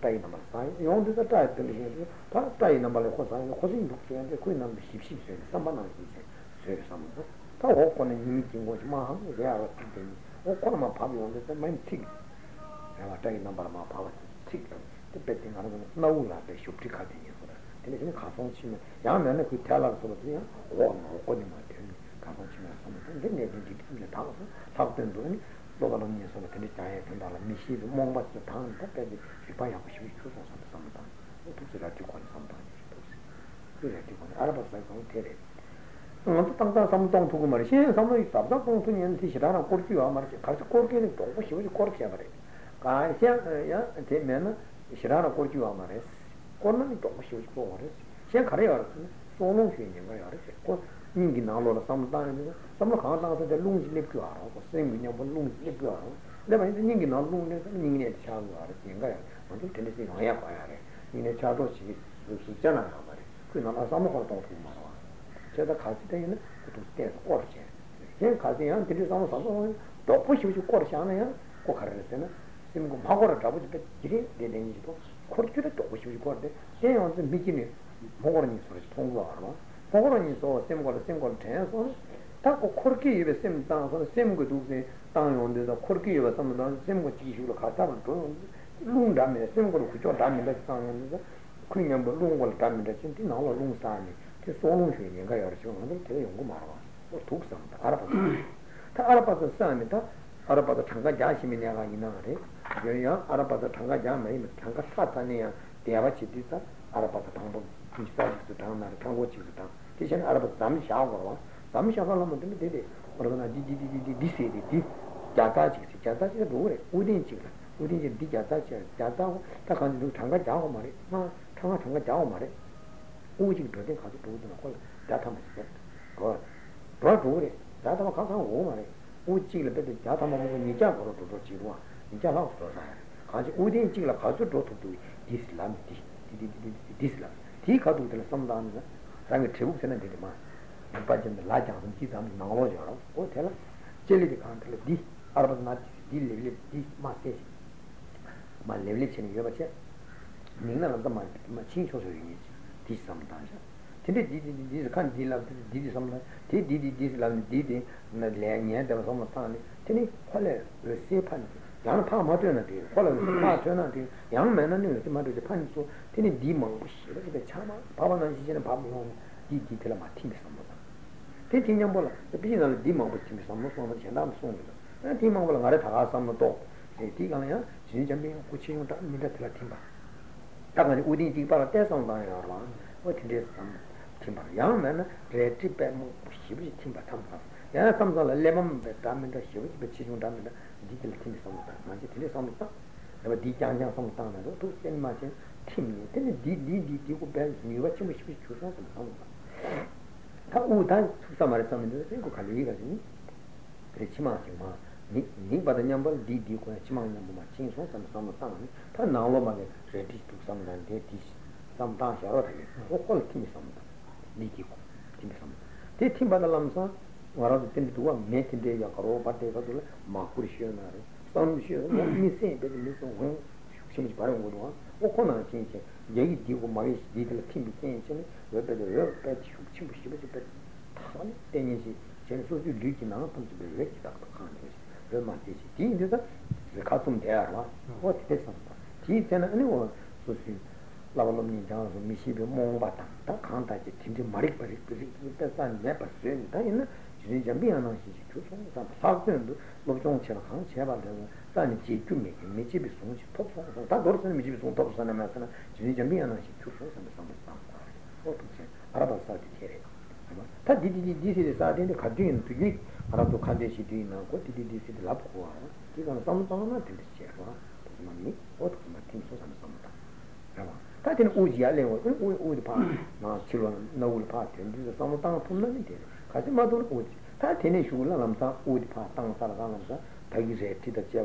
Dai number sign, you only the diet to me. Dai number was I was in the queen of the ship. Someone said, someone. How often in meeting with Maham, they are thinking, oh, come up, have you on the main thing? I have a day number of my power to tick the betting on the no that they should tick at the end. Young men could tell us over there, or no, only my turn. Carfonchima, something, then they did in the town, Southern doing. Logan is on the diet and all the mischief, more much the town, but that she buy up she chooses sometimes. What is that you want sometimes? Good at you, Arabs like on Terry. I want to talk about some tongue to Marisha, some of the subject to me and Tishana Corky, or March, Corky, or she will cork every. I hear a ten men, Shirana Corky, or Maris, Cornell, or she was for us. She career, so long she in my artist. Ninginalo sometimes, some of the loons live to our same loons live to our own. Never Ninginal loon is in a child or a singer, on the Tennessee Hoyapare, in a child of she is general. Could not some of her talk to Mara. Cheddar Castian, to stay Corsia. Jim Castian, it is almost all, don't push you to Corsiana, Cocaresena, Simon Power Travels, but Giri, the Danish books, Cortura, to which you got there, say on the beginning, morning for a strong armor. Foreign is all single chance on Taco Corky, the same dance on the same good doing on the Corky or some of the same with Tishu Katavan, Loon Dami, single which are damaged on the Queen and Balloon will damage in all the Loon Sami, the Solon Shane and Gayar Shon, the Umara, or took some Arabas. The Arabas the Samita, Arabas the Tangajashimina in Aria, Arabas the Tangajama, Tanga Satania, the Avachitita, Arabas the Tango. Sudan and Tangochi Sudan. Kitchen Arab Dam Shawa, Dam Shawalam did it, or DCD, Jatachi, Jatachi, Udin Chica, Udin Dijatachi, Jata, Takan do Tanga Dow Mari, Tanga Dow Mari. Udin to think how to do the whole Jatam respect. God, brought to it, Jatam Kaka Womari, Uchil, the Jatam of Nija or to Chiwa, Nija House Rosai. Udin Chila Kazu to do Islam, Dislam. He cut with some dance, sang a tribute and did man. And by the large and his knowledge or hotel, Jelly the country, this Arab Nazi, this massage. My leverage in Yorkshire. Nina of the machine shows you this sometimes. Did it this country love did sometimes? Did it this land did it? Nadlania, there was almost time. Till it hollered the serpent. Young Palm Maternity, followed the paternity, young men and the mother of the pencil, then a demon, the charmer, Papa and Pablo, did tell my team some of them. Taking Yambola, the penal demon with him some of the Chandam song. That demon will let her some dog. They dig on her, she jumping, which you don't need to let him. Tagan Udi Dipa Tess on my arm, what it is some timber. Young men, they trip and she timber tumble. There comes a lemon, the diamond, the shivers, but she don't diamond. Detail things sometimes. Much it sometimes. There were Dijanga sometimes. To send much Timmy, then it did you bear new watching which we choose on some. How would I summarize some in the same Kaliga? Richima, Nick by the number did you Chima number machines on some summertime. But now, mother, ready to sometimes they teach sometimes. I wrote it. All Timmy sometimes. Did you Timmy sometimes? They Tim by the Lamson. Whereas the to one make day Yakaro, but they got to Makurishionary. Some show, let me say, but it is on Shimish Baron would want. Okona change, Yay Digo Marish did a team change, whether the real pet should be tendency, chances you reaching out to be wrecked up the countries. The Matis, he did the custom there. What is some? He and anyone, so she Lavalomni down to Mishibi Mombata. That can't I get into Marik, but it's a never same time. Jambiano, she took some thousand looked on Cherahan, Cheva, San Chi to make him Michi Bisson, Top of Tadors and Michi Bisson, Top San Amasana, Jambiano, she took some summer. Arabas started here. That did this is starting to Kadin to eat Arab to Kadeshi Dina. What did this is Lapua? Give on some summer to the Cheva. What was my team so some That in Uziale, Ud Park, now children, no party, and this is some town from the 가지 마도록 오지 다 되네 죽을라 남사 우리 파 땅사라 가면서 자기 제티 다 지어